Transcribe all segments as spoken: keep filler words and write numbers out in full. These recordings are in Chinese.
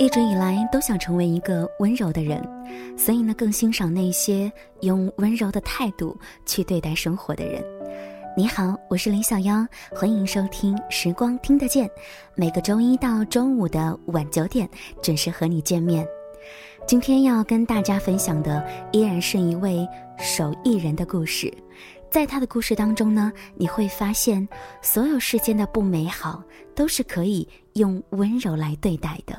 一直以来都想成为一个温柔的人，所以呢更欣赏那些用温柔的态度去对待生活的人。你好，我是林小妖，欢迎收听时光听得见，每个周一到周五的晚九点准时和你见面。今天要跟大家分享的依然是一位手艺人的故事。在他的故事当中呢，你会发现所有世间的不美好都是可以用温柔来对待的。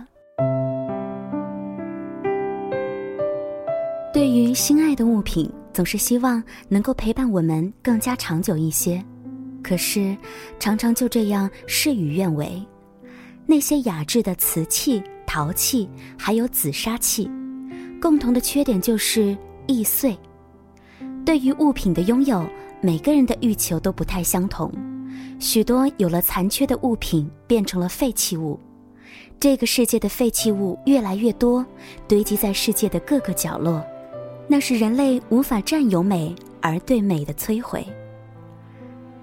对于心爱的物品，总是希望能够陪伴我们更加长久一些，可是常常就这样事与愿违。那些雅致的瓷器、陶器还有紫砂器，共同的缺点就是易碎。对于物品的拥有，每个人的欲求都不太相同，许多有了残缺的物品变成了废弃物。这个世界的废弃物越来越多，堆积在世界的各个角落，那是人类无法占有美而对美的摧毁。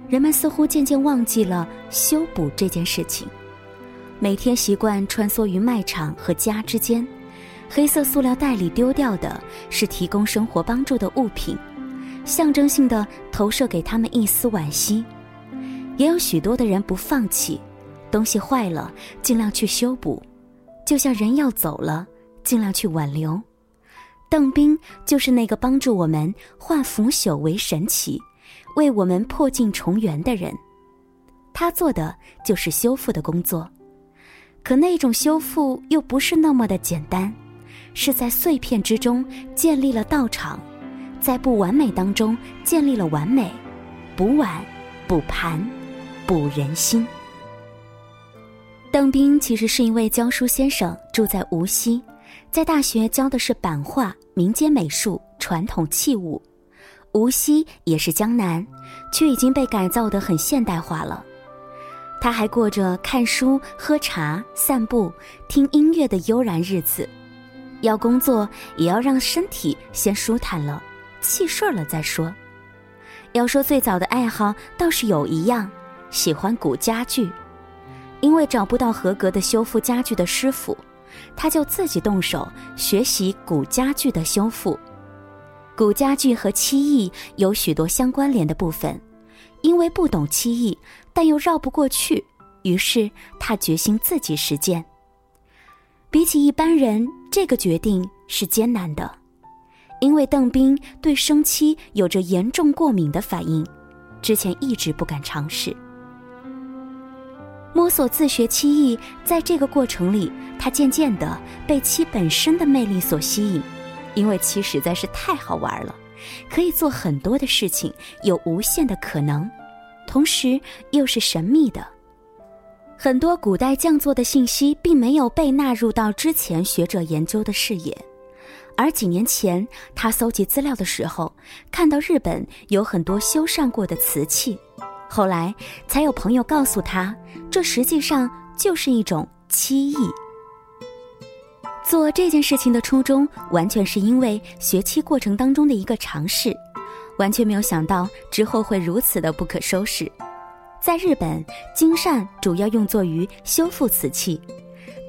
人们似乎渐渐忘记了修补这件事情，每天习惯穿梭于卖场和家之间，黑色塑料袋里丢掉的是提供生活帮助的物品，象征性的投射给他们一丝惋惜。也有许多的人不放弃，东西坏了尽量去修补，就像人要走了尽量去挽留。邓斌就是那个帮助我们化腐朽为神奇，为我们破镜重圆的人。他做的就是修复的工作，可那种修复又不是那么的简单，是在碎片之中建立了道场，在不完美当中建立了完美，补碗、补盘、补人心。邓斌其实是一位教书先生，住在无锡，在大学教的是版画、民间美术、传统器物。无锡也是江南，却已经被改造得很现代化了。他还过着看书、喝茶、散步、听音乐的悠然日子，要工作也要让身体先舒坦了，气顺了再说。要说最早的爱好倒是有一样，喜欢古家具。因为找不到合格的修复家具的师傅，他就自己动手学习古家具的修复。古家具和漆艺有许多相关联的部分，因为不懂漆艺，但又绕不过去，于是他决心自己实践。比起一般人，这个决定是艰难的，因为邓斌对生漆有着严重过敏的反应，之前一直不敢尝试。摸索自学漆艺，在这个过程里，他渐渐地被漆本身的魅力所吸引，因为漆实在是太好玩了，可以做很多的事情，有无限的可能，同时又是神秘的。很多古代匠作的信息并没有被纳入到之前学者研究的视野，而几年前他搜集资料的时候，看到日本有很多修缮过的瓷器，后来才有朋友告诉他，这实际上就是一种漆艺。做这件事情的初衷完全是因为学漆过程当中的一个尝试，完全没有想到之后会如此的不可收拾。在日本，金缮主要用作于修复瓷器，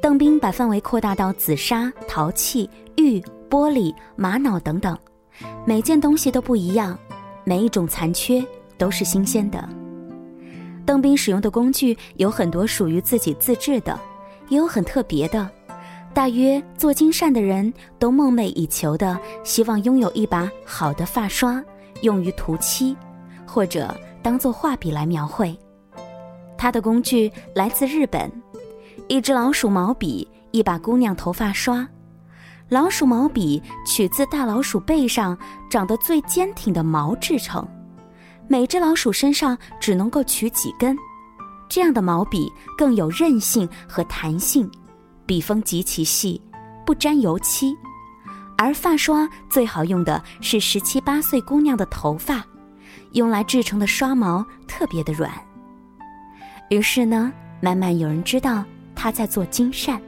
邓斌把范围扩大到紫砂、陶器、玉、玻璃、玛瑙等等，每件东西都不一样，每一种残缺都是新鲜的。邓斌使用的工具有很多属于自己自制的，也有很特别的，大约做金缮的人都梦寐以求的希望拥有一把好的发刷，用于涂漆或者当做画笔来描绘。他的工具来自日本，一只老鼠毛笔，一把姑娘头发刷。老鼠毛笔取自大老鼠背上长得最坚挺的毛制成，每只老鼠身上只能够取几根，这样的毛笔更有韧性和弹性，笔锋极其细，不沾油漆。而发刷最好用的是十七八岁姑娘的头发，用来制成的刷毛特别的软。于是呢，慢慢有人知道他在做金缮。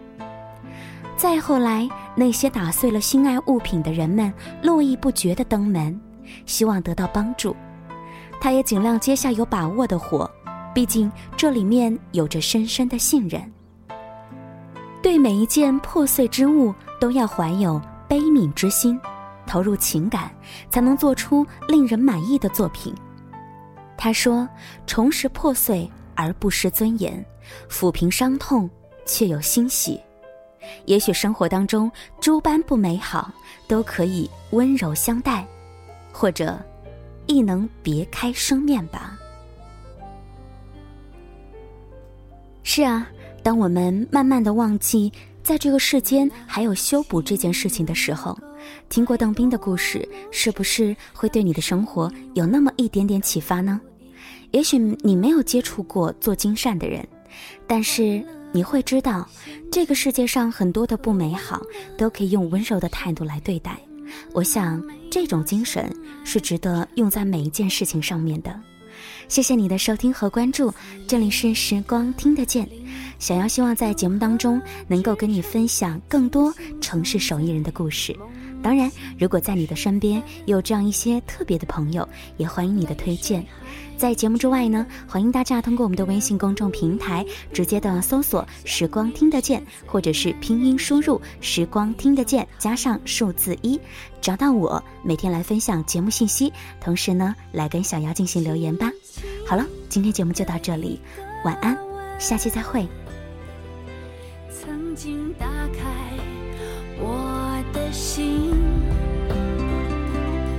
再后来，那些打碎了心爱物品的人们络绎不绝地登门，希望得到帮助。他也尽量接下有把握的活，毕竟这里面有着深深的信任。对每一件破碎之物都要怀有悲悯之心，投入情感，才能做出令人满意的作品。他说，重拾破碎而不失尊严，抚平伤痛却有欣喜。也许生活当中诸般不美好，都可以温柔相待，或者亦能别开生面吧。是啊，当我们慢慢地忘记在这个世间还有修补这件事情的时候，听过邓斌的故事，是不是会对你的生活有那么一点点启发呢？也许你没有接触过做金善的人，但是你会知道，这个世界上很多的不美好都可以用温柔的态度来对待。我想这种精神是值得用在每一件事情上面的。谢谢你的收听和关注，这里是时光听得见。小妖希望在节目当中能够跟你分享更多城市手艺人的故事。当然，如果在你的身边有这样一些特别的朋友，也欢迎你的推荐。在节目之外呢，欢迎大家通过我们的微信公众平台直接的搜索时光听得见，或者是拼音输入时光听得见加上数字一，找到我，每天来分享节目信息，同时呢来跟小妖进行留言吧。好了，今天节目就到这里，晚安，下期再会。曾经打开我的心，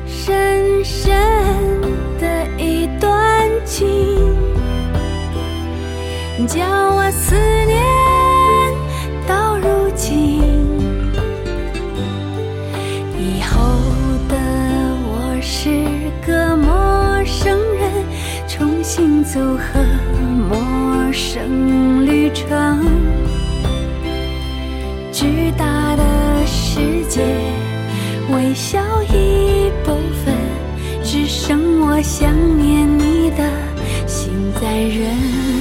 深深的一段情，叫我思念到如今。以后的我是个陌生人，重新走和陌生旅程，巨大的世界微小一部分，只剩我想念你的心在忍。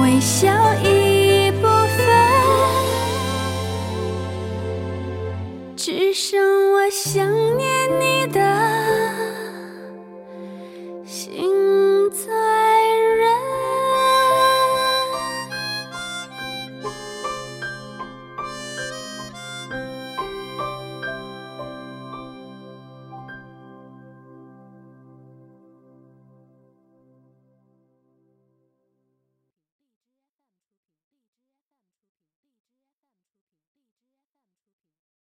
微笑一部分，只剩我想念你的